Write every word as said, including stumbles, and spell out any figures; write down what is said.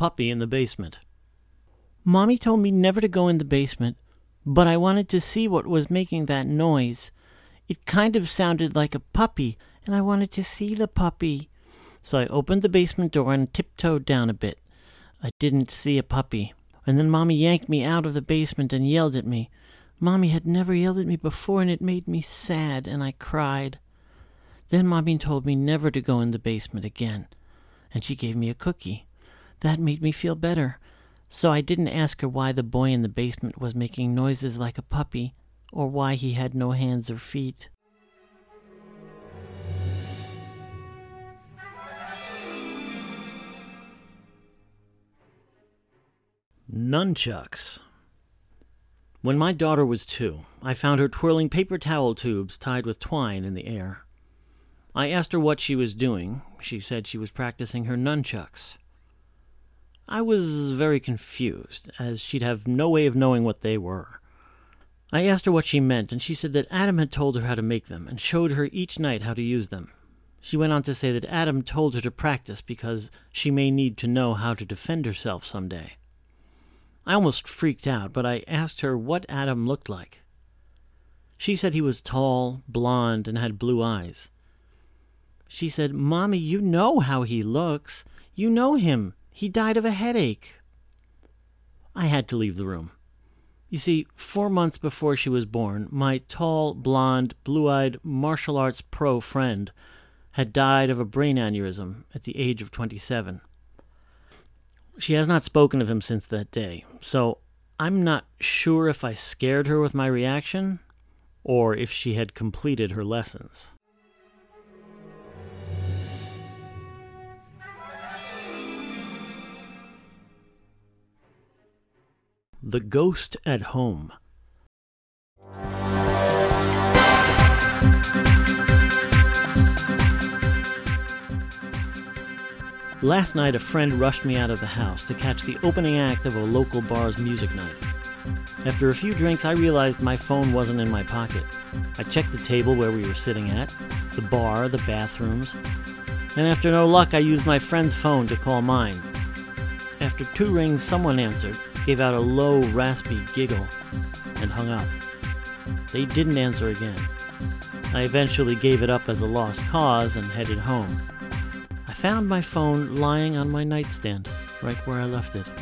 puppy in the basement. Mommy told me never to go in the basement, but I wanted to see what was making that noise. It kind of sounded like a puppy, and I wanted to see the puppy. So I opened the basement door and tiptoed down a bit. I didn't see a puppy. And then Mommy yanked me out of the basement and yelled at me. Mommy had never yelled at me before, and it made me sad, and I cried. Then Mommy told me never to go in the basement again, and she gave me a cookie. That made me feel better. So I didn't ask her why the boy in the basement was making noises like a puppy, or why he had no hands or feet. Nunchucks. When my daughter was two, I found her twirling paper towel tubes tied with twine in the air. I asked her what she was doing. She said she was practicing her nunchucks. I was very confused, as she'd have no way of knowing what they were. I asked her what she meant, and she said that Adam had told her how to make them, and showed her each night how to use them. She went on to say that Adam told her to practice because she may need to know how to defend herself someday. I almost freaked out, but I asked her what Adam looked like. She said he was tall, blonde, and had blue eyes. She said, "Mommy, you know how he looks. You know him. He died of a headache." I had to leave the room. You see, four months before she was born, my tall, blonde, blue-eyed martial arts pro friend had died of a brain aneurysm at the age of twenty-seven. She has not spoken of him since that day, so I'm not sure if I scared her with my reaction, or if she had completed her lessons. The Ghost at Home. Last night, a friend rushed me out of the house to catch the opening act of a local bar's music night. After a few drinks, I realized my phone wasn't in my pocket. I checked the table where we were sitting at, the bar, the bathrooms, and after no luck, I used my friend's phone to call mine. After two rings, someone answered, gave out a low, raspy giggle, and hung up. They didn't answer again. I eventually gave it up as a lost cause and headed home. I found my phone lying on my nightstand, right where I left it.